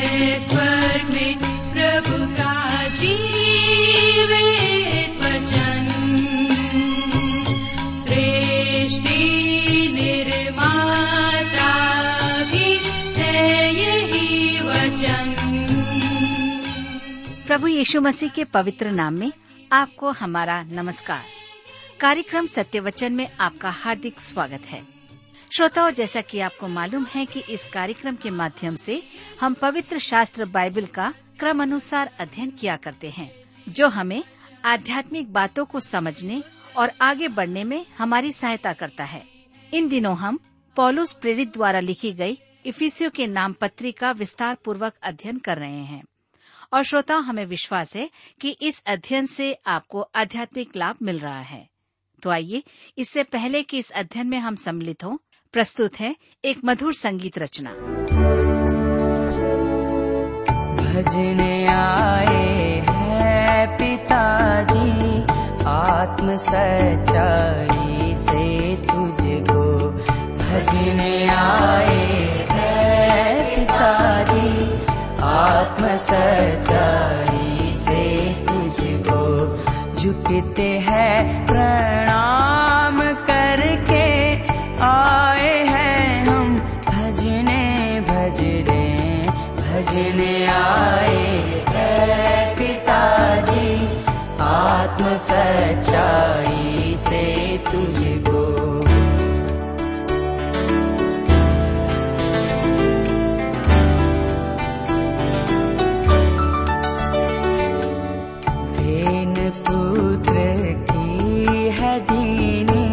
है स्वर्ग में प्रभु का जीवित वचन। सृष्टि निर्माता भी है यही वचन। प्रभु यीशु मसीह के पवित्र नाम में आपको हमारा नमस्कार। कार्यक्रम सत्य वचन में आपका हार्दिक स्वागत है। श्रोताओं, जैसा कि आपको मालूम है कि इस कार्यक्रम के माध्यम से हम पवित्र शास्त्र बाइबल का क्रम अनुसार अध्ययन किया करते हैं, जो हमें आध्यात्मिक बातों को समझने और आगे बढ़ने में हमारी सहायता करता है। इन दिनों हम पौलुस प्रेरित द्वारा लिखी गई इफिसियों के नाम पत्री का विस्तार पूर्वक अध्ययन कर रहे हैं और श्रोताओं, हमें विश्वास है कि इस अध्ययन से आपको आध्यात्मिक लाभ मिल रहा है। तो आइए, इससे पहले कि इस अध्ययन में हम सम्मिलित हों, प्रस्तुत है एक मधुर संगीत रचना। भजने आए हैं पिताजी आत्म सच्चाई से तुझको, भजने आए हैं पिताजी आत्म सच्चाई से तुझको, झुकते हैं प्रणाम करके आए हैं हम भजने भजने, भजने आए हैं पिताजी आत्म सच्चाई से तुझको। दीन पुत्र की है दीनी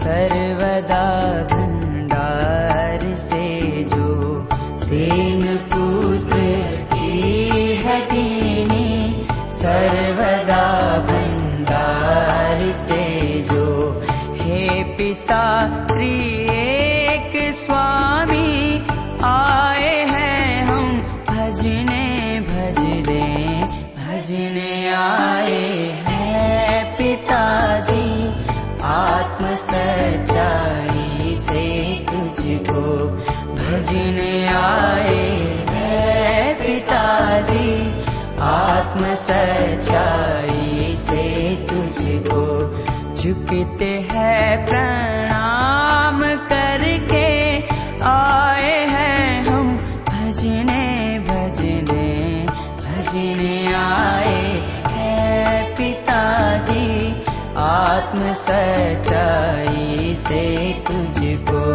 सर्वदा भंडार से, जो दीन पुत्र की है दीनी सर्वदा भंडार से, जो हे पिता त्रिएक स्वामी आए हैं हम भजने भजने, भजने आए हैं पिताजी आत्म सच्चाई से तुझको, भजने आए हैं पिताजी आत्म सच्चाई से तुझको, झुकते हैं प्रणाम करके आए हैं हम भजने भजने, भजने आए हैं पिताजी आत्म सच्चाई से तुझको।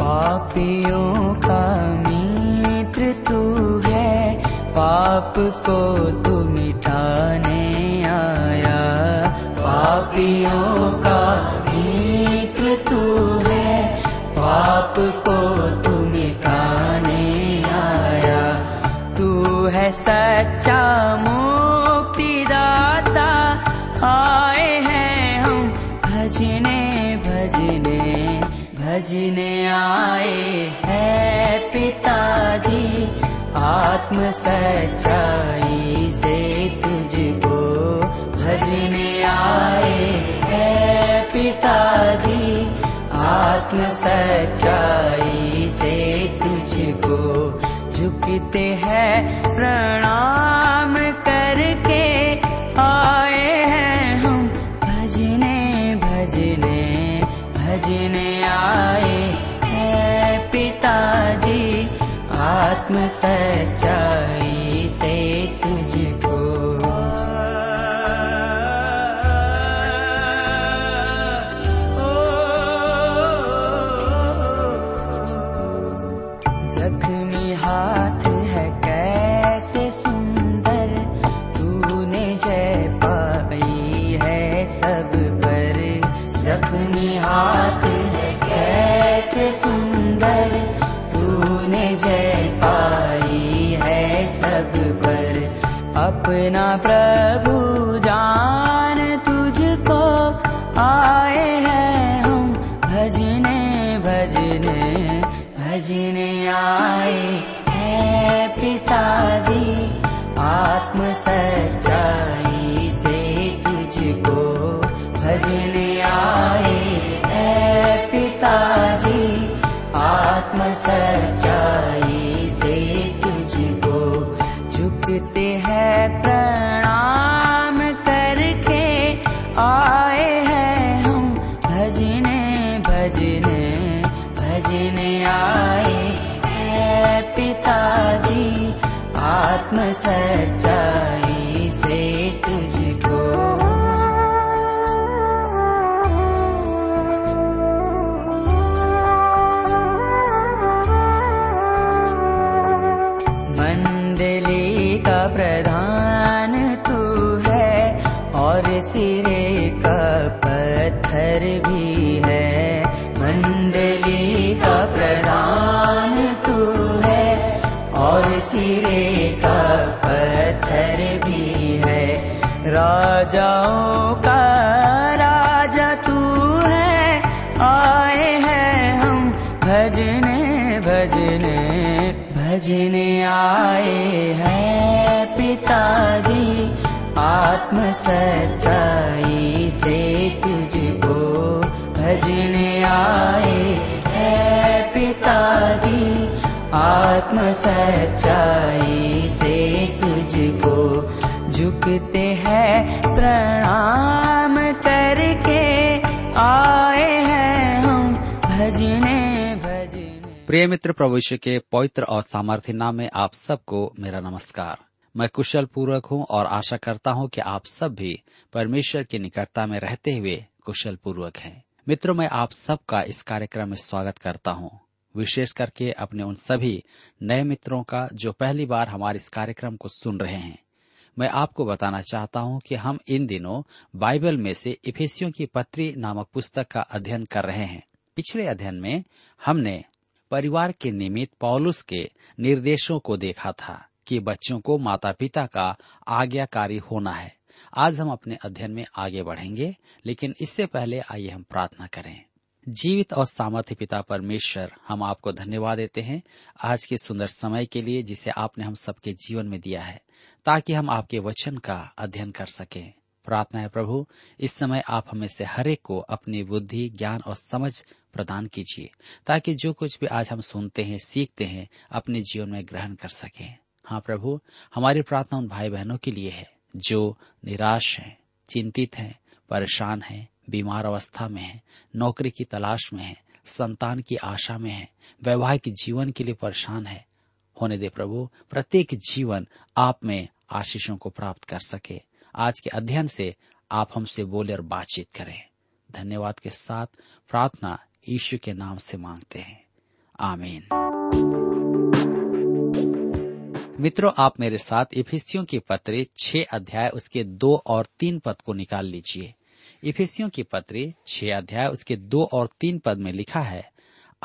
पापियों का मित्र तू है, पाप को तू मिटाने आया, पापियों का मित्र तू है, पाप को तू मिटाने आया, तू है सच्चा मुक्तिदाता आए हैं हम भजने भजने, भजने आए हैं पिताजी आत्म सच्चाई से तुझको, भजने आए हैं पिताजी आत्म सच्चाई से तुझको, झुकते हैं प्रणाम करके आए हैं हम भजने भजने, भजने आए हैं पिताजी आत्म सच्चाई से तुझको। सुंदर तूने जय पाई है सब पर, अपना प्रभु जान तुझको आए हैं हम भजने भजने, भजने आए हैं पिताजी आत्म सच्चाई से तुझको, आत्म सच्चाई से तुझको मंडली का प्रधान तू है और सिरे का पत्थर भी है। मंडली का प्रधान तू है और सिरे का पत्थर भी है। राजाओं का राजा तू है, आए हैं हम भजने भजने भजने आए हैं पिताजी आत्म सच्चाई से तुझको भजने आए हैं पिताजी आत्म सच्चाई से तुझको। झुकते हैं प्रणाम करके आए हैं हम भजने भजने। प्रिय मित्र, प्रभु यीशु के पवित्र और सामर्थ्य नाम में आप सबको मेरा नमस्कार। मैं कुशल पूर्वक हूँ और आशा करता हूँ कि आप सब भी परमेश्वर की निकटता में रहते हुए कुशल पूर्वक हैं। मित्रों, मैं आप सबका इस कार्यक्रम में स्वागत करता हूं, विशेष करके अपने उन सभी नए मित्रों का जो पहली बार हमारे इस कार्यक्रम को सुन रहे हैं। मैं आपको बताना चाहता हूं कि हम इन दिनों बाइबल में से इफिसियों की पत्री नामक पुस्तक का अध्ययन कर रहे हैं। पिछले अध्ययन में हमने परिवार के निमित्त पौलुस के निर्देशों को देखा था कि बच्चों को माता पिता का आज्ञाकारी होना है। आज हम अपने अध्ययन में आगे बढ़ेंगे, लेकिन इससे पहले आइए हम प्रार्थना करें। जीवित और सामर्थ्य पिता परमेश्वर, हम आपको धन्यवाद देते हैं आज के सुंदर समय के लिए जिसे आपने हम सबके जीवन में दिया है, ताकि हम आपके वचन का अध्ययन कर सकें। प्रार्थना है प्रभु, इस समय आप हमें से हर एक को अपनी बुद्धि, ज्ञान और समझ प्रदान कीजिए, ताकि जो कुछ भी आज हम सुनते हैं, सीखते हैं, अपने जीवन में ग्रहण कर सकें। हाँ प्रभु, हमारी प्रार्थना उन भाई बहनों के लिए है जो निराश हैं, चिंतित हैं, परेशान हैं, बीमार अवस्था में हैं, नौकरी की तलाश में हैं, संतान की आशा में हैं, वैवाहिक जीवन के लिए परेशान हैं। होने दे प्रभु, प्रत्येक जीवन आप में आशीषों को प्राप्त कर सके। आज के अध्ययन से आप हमसे बोले और बातचीत करें। धन्यवाद के साथ प्रार्थना यीशु के नाम से मांगते हैं, आमीन। मित्रों, आप मेरे साथ इफिसियों की पत्री 6 अध्याय उसके 2 और 3 पद को निकाल लीजिए। इफिसियों की पत्री 6 अध्याय उसके 2 और 3 पद में लिखा है,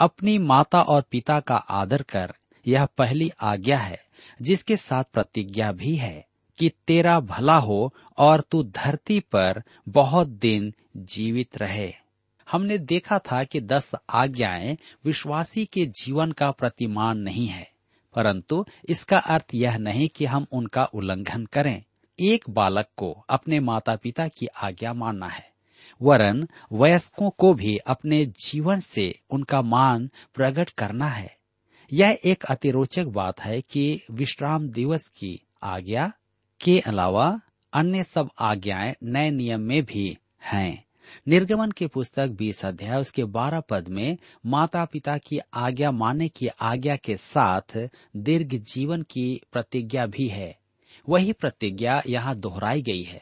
अपनी माता और पिता का आदर कर, यह पहली आज्ञा है, जिसके साथ प्रतिज्ञा भी है कि तेरा भला हो और तू धरती पर बहुत दिन जीवित रहे। हमने देखा था कि 10 आज्ञाएं विश्वासी के जीवन का प्रतिमान नहीं है, परंतु इसका अर्थ यह नहीं कि हम उनका उल्लंघन करें। एक बालक को अपने माता पिता की आज्ञा मानना है, वरन वयस्कों को भी अपने जीवन से उनका मान प्रकट करना है। यह एक अतिरोचक बात है कि विश्राम दिवस की आज्ञा के अलावा अन्य सब आज्ञाएं नए नियम में भी हैं। निर्गमन की पुस्तक 20 अध्याय उसके 12 पद में माता पिता की आज्ञा मानने की आज्ञा के साथ दीर्घ जीवन की प्रतिज्ञा भी है। वही प्रतिज्ञा यहाँ दोहराई गई है।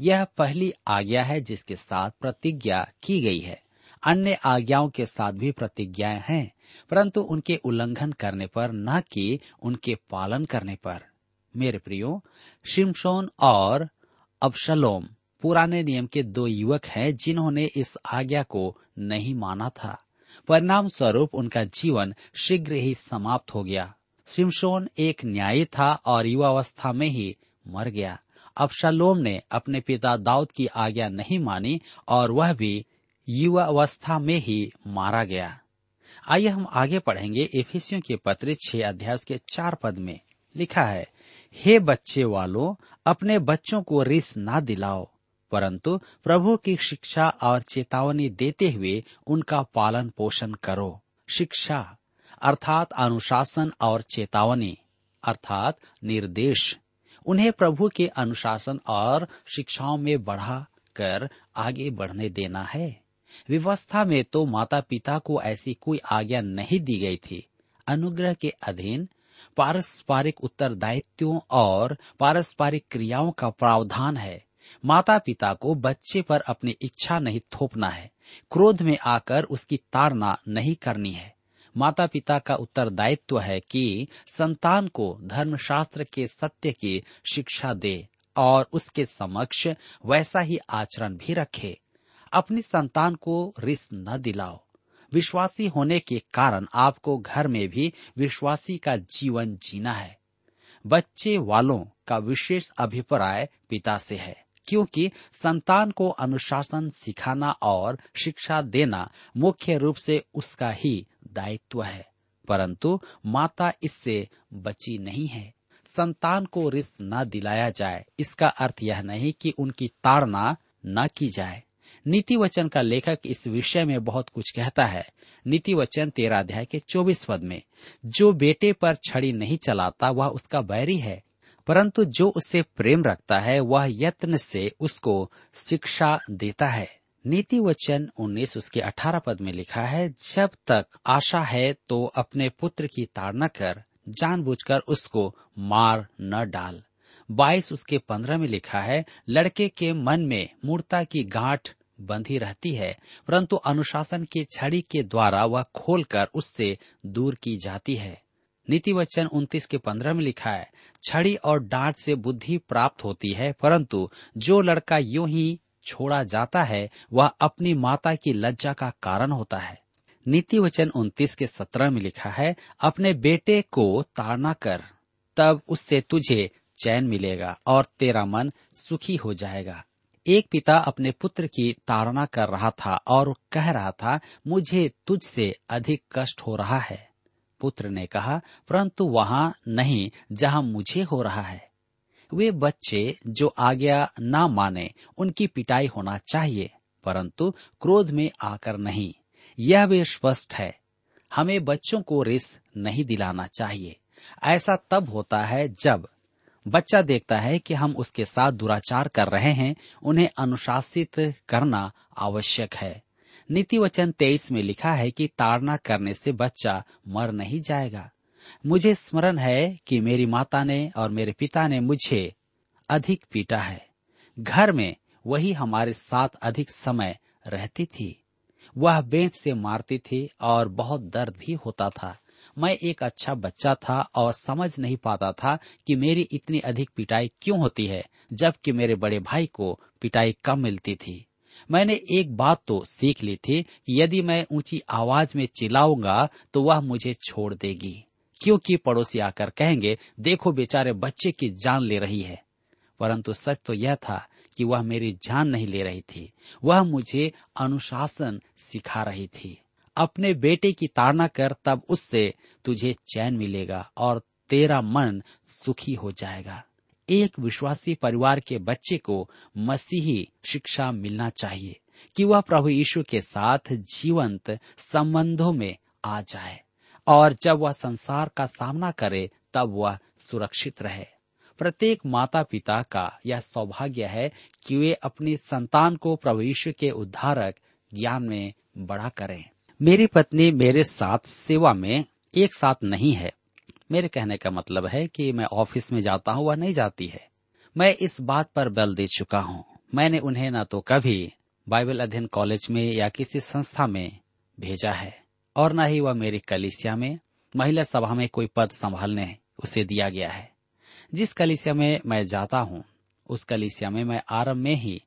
यह पहली आज्ञा है जिसके साथ प्रतिज्ञा की गई है। अन्य आज्ञाओं के साथ भी प्रतिज्ञाएं हैं, परंतु उनके उल्लंघन करने पर, न कि उनके पालन करने पर। मेरे प्रियो, शिमशोन और अबशालोम पुराने नियम के 2 युवक हैं जिन्होंने इस आज्ञा को नहीं माना था। परिणाम स्वरूप उनका जीवन शीघ्र ही समाप्त हो गया। शिमशोन एक न्यायी था और युवावस्था में ही मर गया। अबशालोम ने अपने पिता दाऊद की आज्ञा नहीं मानी और वह भी युवावस्था में ही मारा गया। आइए हम आगे पढ़ेंगे। इफिसियों के पत्र 6 अध्याय के 4 पद में लिखा है, हे बच्चे वालों, अपने बच्चों को रिस ना दिलाओ, परंतु प्रभु की शिक्षा और चेतावनी देते हुए उनका पालन पोषण करो। शिक्षा अर्थात अनुशासन और चेतावनी अर्थात निर्देश। उन्हें प्रभु के अनुशासन और शिक्षाओं में बढ़ाकर आगे बढ़ने देना है। व्यवस्था में तो माता पिता को ऐसी कोई आज्ञा नहीं दी गई थी। अनुग्रह के अधीन पारस्परिक उत्तरदायित्वों और पारस्परिक क्रियाओं का प्रावधान है। माता पिता को बच्चे पर अपनी इच्छा नहीं थोपना है, क्रोध में आकर उसकी ताड़ना नहीं करनी है। माता पिता का उत्तरदायित्व है कि संतान को धर्मशास्त्र के सत्य की शिक्षा दे और उसके समक्ष वैसा ही आचरण भी रखे। अपनी संतान को रिस न दिलाओ। विश्वासी होने के कारण आपको घर में भी विश्वासी का जीवन जीना है। बच्चे वालों का विशेष अभिप्राय पिता से है, क्योंकि संतान को अनुशासन सिखाना और शिक्षा देना मुख्य रूप से उसका ही दायित्व है, परंतु माता इससे बची नहीं है। संतान को रिस न दिलाया जाए, इसका अर्थ यह नहीं कि उनकी ताड़ना न की जाए। नीति वचन का लेखक इस विषय में बहुत कुछ कहता है। नीति वचन 13 अध्याय के 24 पद में, जो बेटे पर छड़ी नहीं चलाता वह उसका बैरी है, परंतु जो उससे प्रेम रखता है वह यत्न से उसको शिक्षा देता है। नीति वचन 19 उसके 18 पद में लिखा है, जब तक आशा है तो अपने पुत्र की ताड़ना कर, जानबूझकर उसको मार न डाल। 22 उसके 15 में लिखा है, लड़के के मन में मूर्ता की गांठ बंधी रहती है, परंतु अनुशासन की छड़ी के द्वारा वह खोलकर उससे दूर की जाती है। नीति वचन 29 के 15 में लिखा है, छड़ी और डांट से बुद्धि प्राप्त होती है, परंतु जो लड़का यूं ही छोड़ा जाता है वह अपनी माता की लज्जा का कारण होता है। नीति वचन 29 के 17 में लिखा है, अपने बेटे को ताड़ना कर, तब उससे तुझे चैन मिलेगा और तेरा मन सुखी हो जाएगा। एक पिता अपने पुत्र की ताड़ना कर रहा था और कह रहा था, मुझे तुझसे अधिक कष्ट हो रहा है। पुत्र ने कहा, परंतु वहां नहीं जहां मुझे हो रहा है। वे बच्चे जो आज्ञा ना माने उनकी पिटाई होना चाहिए, परंतु क्रोध में आकर नहीं। यह भी स्पष्ट है, हमें बच्चों को रिस नहीं दिलाना चाहिए। ऐसा तब होता है जब बच्चा देखता है कि हम उसके साथ दुराचार कर रहे हैं। उन्हें अनुशासित करना आवश्यक है। नीति वचन 23 में लिखा है कि ताड़ना करने से बच्चा मर नहीं जाएगा। मुझे स्मरण है कि मेरी माता ने और मेरे पिता ने मुझे अधिक पीटा है। घर में वही हमारे साथ अधिक समय रहती थी। वह बेंत से मारती थी और बहुत दर्द भी होता था। मैं एक अच्छा बच्चा था और समझ नहीं पाता था कि मेरी इतनी अधिक पिटाई क्यों होती है, जबकि मेरे बड़े भाई को पिटाई कम मिलती थी। मैंने एक बात तो सीख ली थी कि यदि मैं ऊंची आवाज में चिल्लाऊंगा तो वह मुझे छोड़ देगी, क्योंकि पड़ोसी आकर कहेंगे, देखो बेचारे बच्चे की जान ले रही है। परंतु सच तो यह था कि वह मेरी जान नहीं ले रही थी, वह मुझे अनुशासन सिखा रही थी। अपने बेटे की ताड़ना कर, तब उससे तुझे चैन मिलेगा और तेरा मन सुखी हो जाएगा। एक विश्वासी परिवार के बच्चे को मसीही शिक्षा मिलना चाहिए कि वह प्रभु यीशु के साथ जीवंत संबंधों में आ जाए और जब वह संसार का सामना करे तब वह सुरक्षित रहे। प्रत्येक माता पिता का यह सौभाग्य है कि वे अपनी संतान को प्रभु यीशु के उद्धारक ज्ञान में बड़ा करें। मेरी पत्नी मेरे साथ सेवा में एक साथ नहीं है। मेरे कहने का मतलब है कि मैं ऑफिस में जाता हूँ, वह नहीं जाती है। मैं इस बात पर बल दे चुका हूँ। मैंने उन्हें न तो कभी बाइबल अध्ययन कॉलेज में या किसी संस्था में भेजा है और न ही वह मेरी कलीसिया में महिला सभा में कोई पद संभालने उसे दिया गया है। जिस कलीसिया में मैं जाता हूँ उस कलीसिया में मैं आरंभ में ही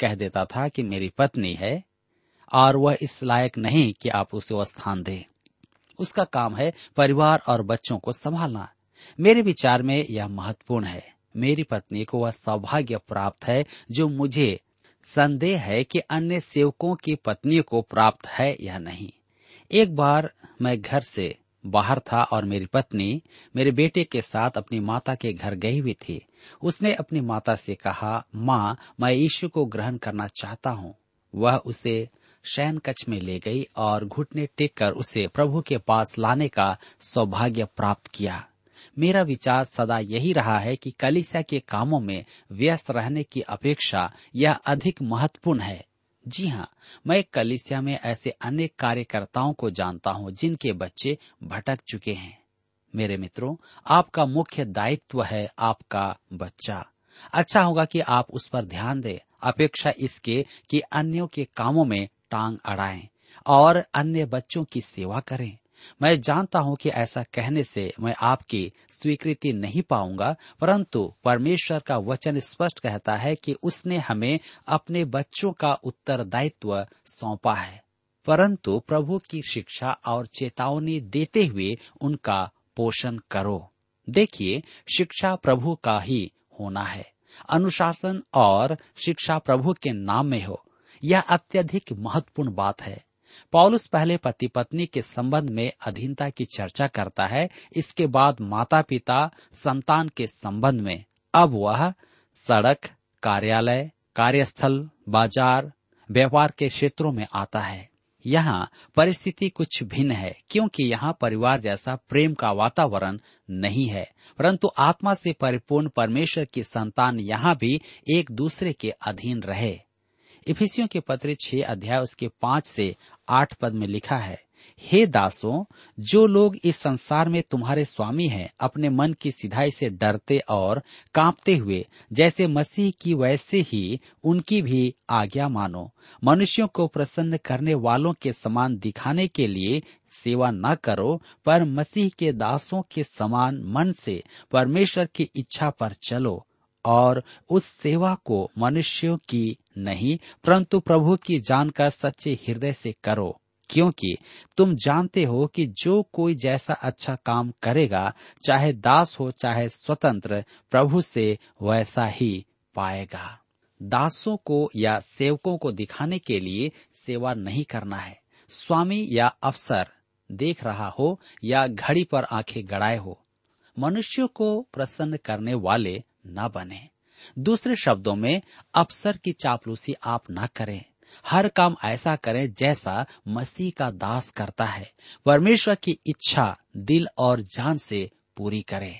कह देता था कि मेरी पत्नी है और वह इस लायक नहीं कि आप उसे वह स्थान दें। उसका काम है परिवार और बच्चों को संभालना। मेरे विचार में यह महत्वपूर्ण है। मेरी पत्नी को वह सौभाग्य प्राप्त है जो मुझे संदेह है कि अन्य सेवकों की पत्नी को प्राप्त है या नहीं। एक बार मैं घर से बाहर था और मेरी पत्नी मेरे बेटे के साथ अपनी माता के घर गई हुई थी। उसने अपनी माता से कहा, माँ, मैं यीशु को ग्रहण करना चाहता हूँ। वह उसे शयन कक्ष में ले गई और घुटने टेक कर उसे प्रभु के पास लाने का सौभाग्य प्राप्त किया। मेरा विचार सदा यही रहा है कि कलीसिया के कामों में व्यस्त रहने की अपेक्षा यह अधिक महत्वपूर्ण है। जी हाँ, मैं कलीसिया में ऐसे अनेक कार्यकर्ताओं को जानता हूँ जिनके बच्चे भटक चुके हैं। मेरे मित्रों, आपका मुख्य दायित्व है आपका बच्चा। अच्छा होगा कि आप उस पर ध्यान दें, अपेक्षा इसके कि अन्यों के कामों में टांग अड़ाएं और अन्य बच्चों की सेवा करें। मैं जानता हूं कि ऐसा कहने से मैं आपकी स्वीकृति नहीं पाऊंगा, परंतु परमेश्वर का वचन स्पष्ट कहता है कि उसने हमें अपने बच्चों का उत्तरदायित्व सौंपा है, परंतु प्रभु की शिक्षा और चेतावनी देते हुए उनका पोषण करो। देखिए, शिक्षा प्रभु का ही होना है। अनुशासन और शिक्षा प्रभु के नाम में हो, यह अत्यधिक महत्वपूर्ण बात है। पौलुस पहले पति पत्नी के संबंध में अधीनता की चर्चा करता है, इसके बाद माता पिता संतान के संबंध में। अब वह सड़क, कार्यालय, कार्यस्थल, बाजार, व्यापार के क्षेत्रों में आता है। यहाँ परिस्थिति कुछ भिन्न है, क्योंकि यहाँ परिवार जैसा प्रेम का वातावरण नहीं है, परंतु आत्मा से परिपूर्ण परमेश्वर की संतान यहाँ भी एक दूसरे के अधीन रहे। इफिसियों के पत्र 6 अध्याय उसके 5 से 8 पद में लिखा है, हे दासों, जो लोग इस संसार में तुम्हारे स्वामी हैं, अपने मन की सिधाई से डरते और कांपते हुए, जैसे मसीह की वैसे ही उनकी भी आज्ञा मानो। मनुष्यों को प्रसन्न करने वालों के समान दिखाने के लिए सेवा न करो, पर मसीह के दासों के समान मन से परमेश्वर की इच्छा पर चलो, और उस सेवा को मनुष्यों की नहीं, परंतु प्रभु की जानकर सच्चे हृदय से करो, क्योंकि तुम जानते हो कि जो कोई जैसा अच्छा काम करेगा, चाहे दास हो चाहे स्वतंत्र, प्रभु से वैसा ही पाएगा। दासों को या सेवकों को दिखाने के लिए सेवा नहीं करना है। स्वामी या अफसर देख रहा हो या घड़ी पर आंखें गड़ाए हो, मनुष्यों को प्रसन्न करने वाले ना बने। दूसरे शब्दों में, अफसर की चापलूसी आप ना करें। हर काम ऐसा करें जैसा मसीह का दास करता है। परमेश्वर की इच्छा दिल और जान से पूरी करें।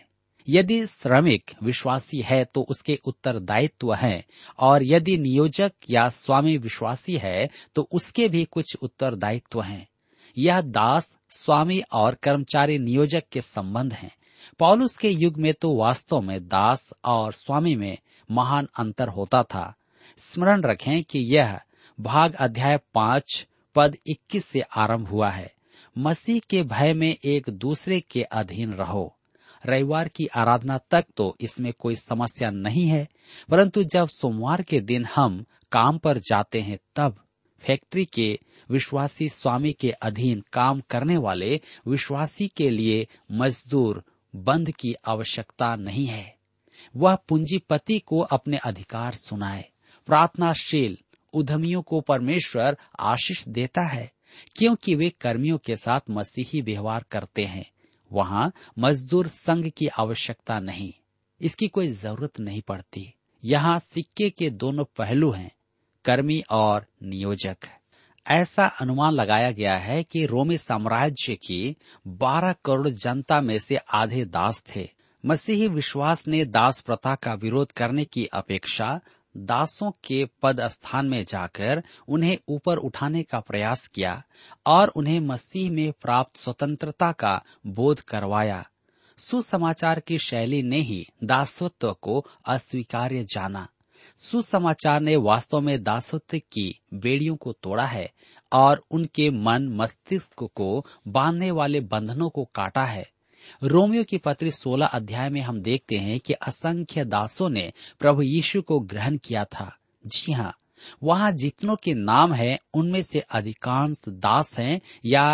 यदि श्रमिक विश्वासी है तो उसके उत्तरदायित्व है, और यदि नियोजक या स्वामी विश्वासी है तो उसके भी कुछ उत्तरदायित्व हैं। यह दास, स्वामी और कर्मचारी, नियोजक के संबंध हैं। पौलुस के युग में तो वास्तव में दास और स्वामी में महान अंतर होता था। स्मरण रखें कि यह भाग अध्याय 5 पद 21 से आरंभ हुआ है। मसीह के भय में एक दूसरे के अधीन रहो। रविवार की आराधना तक तो इसमें कोई समस्या नहीं है, परंतु जब सोमवार के दिन हम काम पर जाते हैं, तब फैक्ट्री के विश्वासी स्वामी के अधीन काम करने वाले विश्वासी के लिए मजदूर बंद की आवश्यकता नहीं है। वह पूंजीपति को अपने अधिकार सुनाए। प्रार्थनाशील उद्यमियों को परमेश्वर आशीष देता है, क्योंकि वे कर्मियों के साथ मसीही व्यवहार करते हैं। वहाँ मजदूर संघ की आवश्यकता नहीं, इसकी कोई जरूरत नहीं पड़ती। यहाँ सिक्के के दोनों पहलू हैं, कर्मी और नियोजक। ऐसा अनुमान लगाया गया है कि रोमी साम्राज्य की 12 करोड़ जनता में से आधे दास थे। मसीही विश्वास ने दास प्रथा का विरोध करने की अपेक्षा दासों के पद स्थान में जाकर उन्हें ऊपर उठाने का प्रयास किया और उन्हें मसीह में प्राप्त स्वतंत्रता का बोध करवाया। सुसमाचार की शैली ने ही दासत्व को अस्वीकार्य जाना। सुसमाचार ने वास्तव में दासत्व की बेड़ियों को तोड़ा है और उनके मन मस्तिष्क को बांधने वाले बंधनों को काटा है। रोमियो की पत्री 16 अध्याय में हम देखते हैं कि असंख्य दासों ने प्रभु यीशु को ग्रहण किया था। जी हाँ, वहाँ जितनों के नाम हैं, उनमें से अधिकांश दास हैं या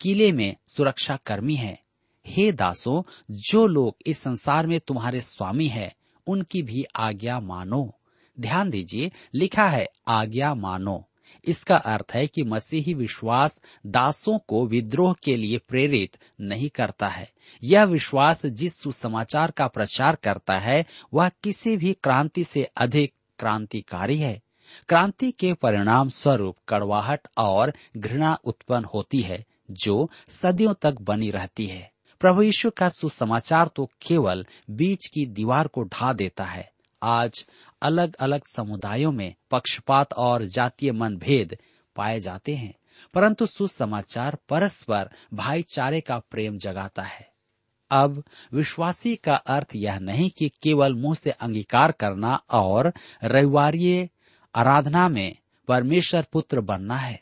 किले में सुरक्षा कर्मी हैं। हे दासों, जो लोग इस संसार में तुम्हारे स्वामी हैं, उनकी भी आज्ञा मानो। ध्यान दीजिए, लिखा है आज्ञा मानो। इसका अर्थ है कि मसीही विश्वास दासों को विद्रोह के लिए प्रेरित नहीं करता है। यह विश्वास जिस सुसमाचार का प्रचार करता है, वह किसी भी क्रांति से अधिक क्रांतिकारी है। क्रांति के परिणाम स्वरूप कड़वाहट और घृणा उत्पन्न होती है, जो सदियों तक बनी रहती है। प्रभु यीशु का सुसमाचार तो केवल बीच की दीवार को ढा देता है। आज अलग अलग समुदायों में पक्षपात और जातीय मनभेद पाए जाते हैं, परंतु सुसमाचार परस्पर भाईचारे का प्रेम जगाता है। अब विश्वासी का अर्थ यह नहीं कि केवल मुंह से अंगीकार करना और रविवारीय आराधना में परमेश्वर पुत्र बनना है।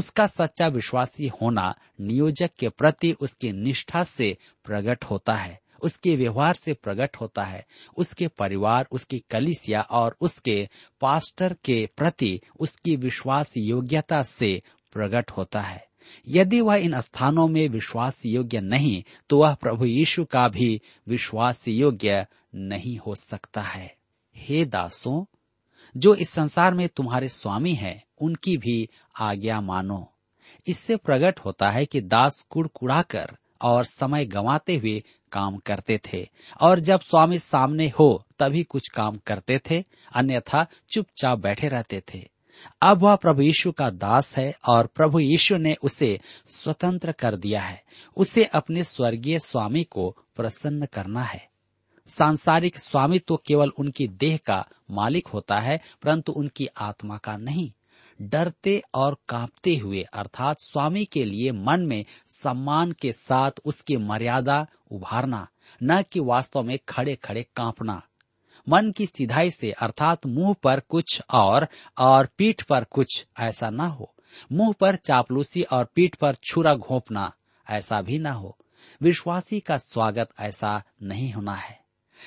उसका सच्चा विश्वासी होना नियोजक के प्रति उसकी निष्ठा से प्रकट होता है, उसके व्यवहार से प्रकट होता है, उसके परिवार, उसकी कलीसिया और उसके पास्टर के प्रति उसकी विश्वास योग्यता से प्रकट होता है। यदि वह इन स्थानों में विश्वास योग्य नहीं तो वह प्रभु यीशु का भी विश्वास योग्य नहीं हो सकता है। हे दासों, जो इस संसार में तुम्हारे स्वामी हैं, उनकी भी आज्ञा मानो। इससे प्रकट होता है कि दास कुड़कुड़ाकर और समय गंवाते हुए काम करते थे, और जब स्वामी सामने हो तभी कुछ काम करते थे, अन्यथा चुपचाप बैठे रहते थे। अब वह प्रभु यीशु का दास है और प्रभु यीशु ने उसे स्वतंत्र कर दिया है। उसे अपने स्वर्गीय स्वामी को प्रसन्न करना है। सांसारिक स्वामी तो केवल उनकी देह का मालिक होता है, परंतु उनकी आत्मा का नहीं। डरते और कांपते हुए अर्थात स्वामी के लिए मन में सम्मान के साथ उसकी मर्यादा उभारना, न कि वास्तव में खड़े खड़े कांपना। मन की सीधाई से अर्थात मुंह पर कुछ और पीठ पर कुछ, ऐसा ना हो। मुंह पर चापलूसी और पीठ पर छुरा घोंपना, ऐसा भी ना हो। विश्वासी का स्वागत ऐसा नहीं होना है।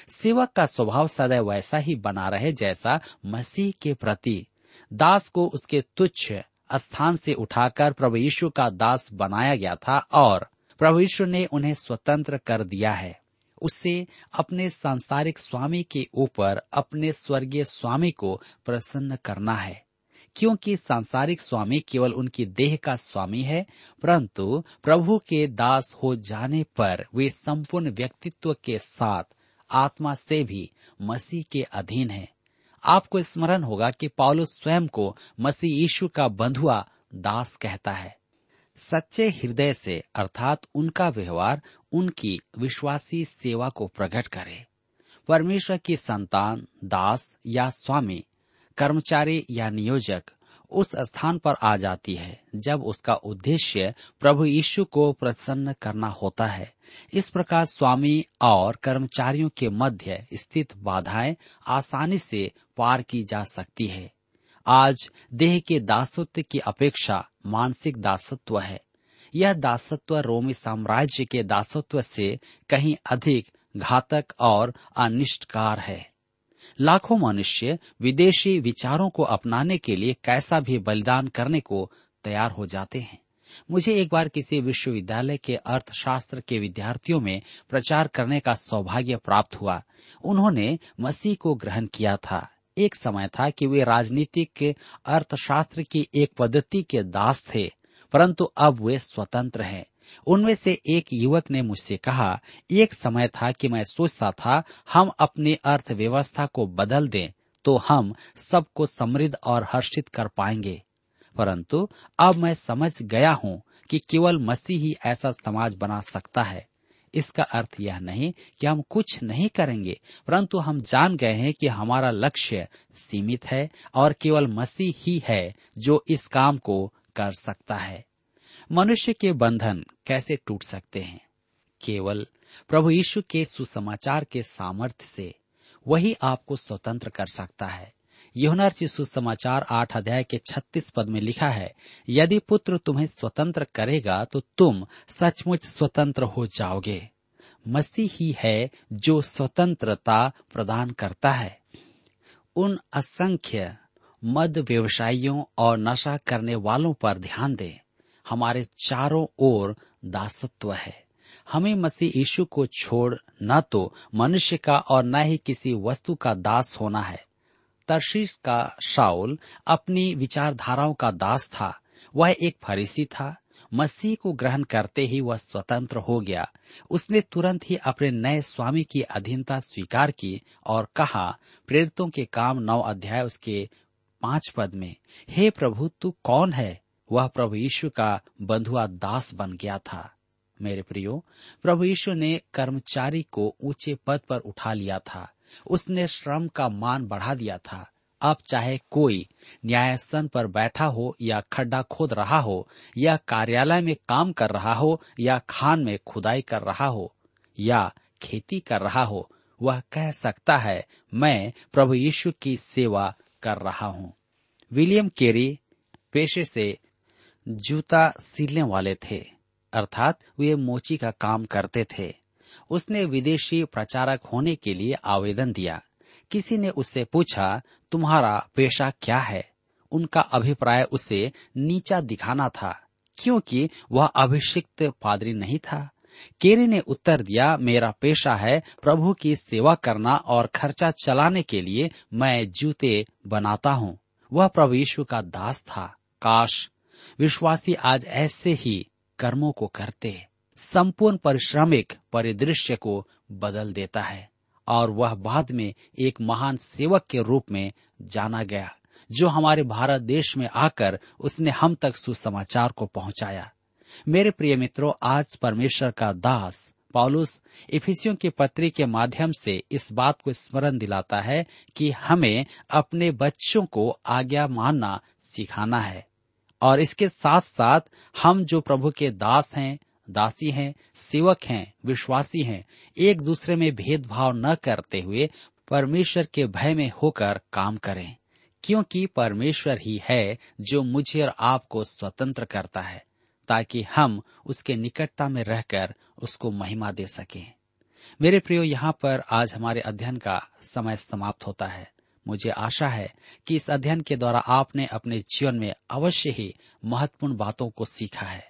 सेवक का स्वभाव सदैव वैसा ही बना रहे जैसा मसीह के प्रति। दास को उसके तुच्छ स्थान से उठाकर प्रभु यीशु का दास बनाया गया था और प्रभु यीशु ने उन्हें स्वतंत्र कर दिया है। उसे अपने सांसारिक स्वामी के ऊपर अपने स्वर्गीय स्वामी को प्रसन्न करना है, क्योंकि सांसारिक स्वामी केवल उनकी देह का स्वामी है, परंतु प्रभु के दास हो जाने पर वे संपूर्ण व्यक्तित्व के साथ आत्मा से भी मसीह के अधीन हैं। आपको स्मरण होगा कि पौलुस स्वयं को मसीह यीशु का बंधुआ दास कहता है। सच्चे हृदय से अर्थात उनका व्यवहार उनकी विश्वासी सेवा को प्रकट करे। परमेश्वर की संतान, दास या स्वामी, कर्मचारी या नियोजक उस स्थान पर आ जाती है जब उसका उद्देश्य प्रभु यीशु को प्रसन्न करना होता है। इस प्रकार स्वामी और कर्मचारियों के मध्य स्थित बाधाएं आसानी से पार की जा सकती है। आज देह के दासत्व की अपेक्षा मानसिक दासत्व है। यह दासत्व रोमी साम्राज्य के दासत्व से कहीं अधिक घातक और अनिष्टकार है। लाखों मनुष्य विदेशी विचारों को अपनाने के लिए कैसा भी बलिदान करने को तैयार हो जाते हैं। मुझे एक बार किसी विश्वविद्यालय के अर्थशास्त्र के विद्यार्थियों में प्रचार करने का सौभाग्य प्राप्त हुआ। उन्होंने मसीह को ग्रहण किया था। एक समय था कि वे राजनीतिक अर्थशास्त्र की एक पद्धति के दास थे, परंतु अब वे स्वतंत्र हैं। उनमें से एक युवक ने मुझसे कहा, एक समय था कि मैं सोचता था हम अपनी अर्थव्यवस्था को बदल दें तो हम सबको समृद्ध और हर्षित कर पाएंगे, परंतु अब मैं समझ गया हूँ कि केवल मसीह ही ऐसा समाज बना सकता है। इसका अर्थ यह नहीं कि हम कुछ नहीं करेंगे, परंतु हम जान गए हैं कि हमारा लक्ष्य सीमित है और केवल मसीह ही है जो इस काम को कर सकता है। मनुष्य के बंधन कैसे टूट सकते हैं? केवल प्रभु यीशु के सुसमाचार के सामर्थ्य से। वही आपको स्वतंत्र कर सकता है। यूहन्ना के सुसमाचार 8:36 में लिखा है, यदि पुत्र तुम्हें स्वतंत्र करेगा तो तुम सचमुच स्वतंत्र हो जाओगे। मसीह ही है जो स्वतंत्रता प्रदान करता है। उन असंख्य मद व्यवसायियों और नशा करने वालों पर ध्यान दें। हमारे चारों ओर दासत्व है। हमें मसीह यीशु को छोड़ न तो मनुष्य का और न ही किसी वस्तु का दास होना है। तर्शीश का शाऊल अपनी विचारधाराओं का दास था। वह एक फरीसी था। मसीह को ग्रहण करते ही वह स्वतंत्र हो गया। उसने तुरंत ही अपने नए स्वामी की अधीनता स्वीकार की और कहा, प्रेरितों के काम 9 उसके 5 में, हे प्रभु तू कौन है? वह प्रभु यीशु का बंधुआ दास बन गया था। मेरे प्रियो, प्रभु यीशु ने कर्मचारी को ऊंचे पद पर उठा लिया था। उसने श्रम का मान बढ़ा दिया था। अब चाहे कोई न्यायासन पर बैठा हो या खड्डा खोद रहा हो या कार्यालय में काम कर रहा हो या खान में खुदाई कर रहा हो या खेती कर रहा हो वह कह सकता है, मैं प्रभु यीशु की सेवा कर रहा हूँ। विलियम केरी पेशे से जूता सिलने वाले थे, अर्थात वे मोची का काम करते थे। उसने विदेशी प्रचारक होने के लिए आवेदन दिया। किसी ने उससे पूछा, तुम्हारा पेशा क्या है? उनका अभिप्राय उसे नीचा दिखाना था, क्योंकि वह अभिषिक्त पादरी नहीं था। केरी ने उत्तर दिया, मेरा पेशा है प्रभु की सेवा करना और खर्चा चलाने के लिए मैं जूते बनाता हूँ। वह प्रभु यीशु का दास था। काश विश्वासी आज ऐसे ही कर्मों को करते। संपूर्ण पारिश्रमिक परिदृश्य को बदल देता है और वह बाद में एक महान सेवक के रूप में जाना गया, जो हमारे भारत देश में आकर उसने हम तक सुसमाचार को पहुंचाया। मेरे प्रिय मित्रों, आज परमेश्वर का दास पौलुस इफिसियों की पत्री के माध्यम से इस बात को स्मरण दिलाता है कि हमें अपने बच्चों को आज्ञा मानना सिखाना है, और इसके साथ साथ हम जो प्रभु के दास हैं, दासी हैं, सेवक हैं, विश्वासी हैं, एक दूसरे में भेदभाव न करते हुए परमेश्वर के भय में होकर काम करें, क्योंकि परमेश्वर ही है जो मुझे और आपको स्वतंत्र करता है, ताकि हम उसके निकटता में रहकर उसको महिमा दे सकें। मेरे प्रियो, यहाँ पर आज हमारे अध्ययन का समय समाप्त होता है। मुझे आशा है कि इस अध्ययन के द्वारा आपने अपने जीवन में अवश्य ही महत्वपूर्ण बातों को सीखा है।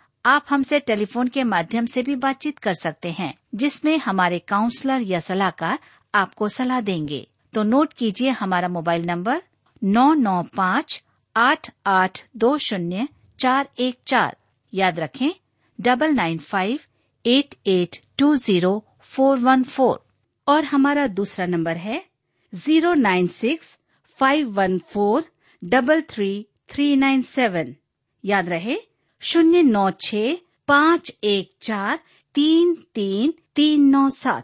आप हमसे टेलीफोन के माध्यम से भी बातचीत कर सकते हैं, जिसमें हमारे काउंसलर या सलाहकार आपको सलाह देंगे। तो नोट कीजिए, हमारा मोबाइल नंबर 9958820414। याद रखें 9958820414। और हमारा दूसरा नंबर है 09651433397। याद रहे 09651433397।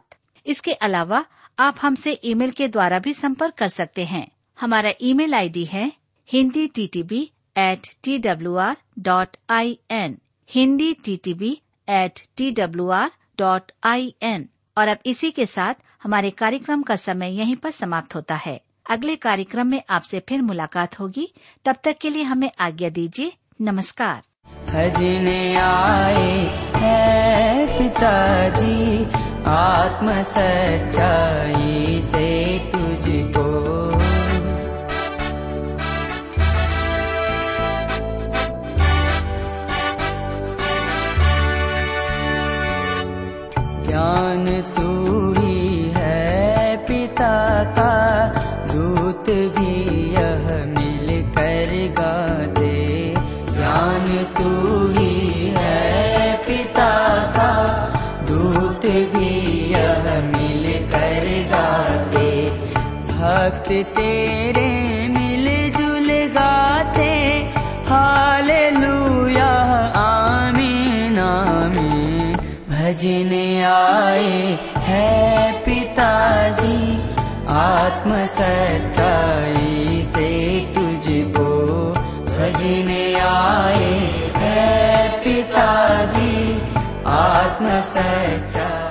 इसके अलावा आप हमसे ईमेल के द्वारा भी संपर्क कर सकते हैं। हमारा ईमेल आईडी है hinditb@twr.in, hinditb@twr.in। और अब इसी के साथ हमारे कार्यक्रम का समय यहीं पर समाप्त होता है। अगले कार्यक्रम में आपसे फिर मुलाकात होगी। तब तक के लिए हमें आज्ञा दीजिए। नमस्कार। हज ने आए हैं पिताजी, आत्म सच्चाई से तुझको, ज्ञान तू ही है पिता का, दूत भी यह मिल कर गाते, ज्ञान तू ही है पिता का, दूत भी यह मिल कर गाते, भक्त तेरे मिल जुल गाते, हालेलुया आमीन आमीन। भजने आए हैं पिताजी, आत्म सच्चाई से तुझको, भजने आए हैं पिताजी, आत्म सच्चाई।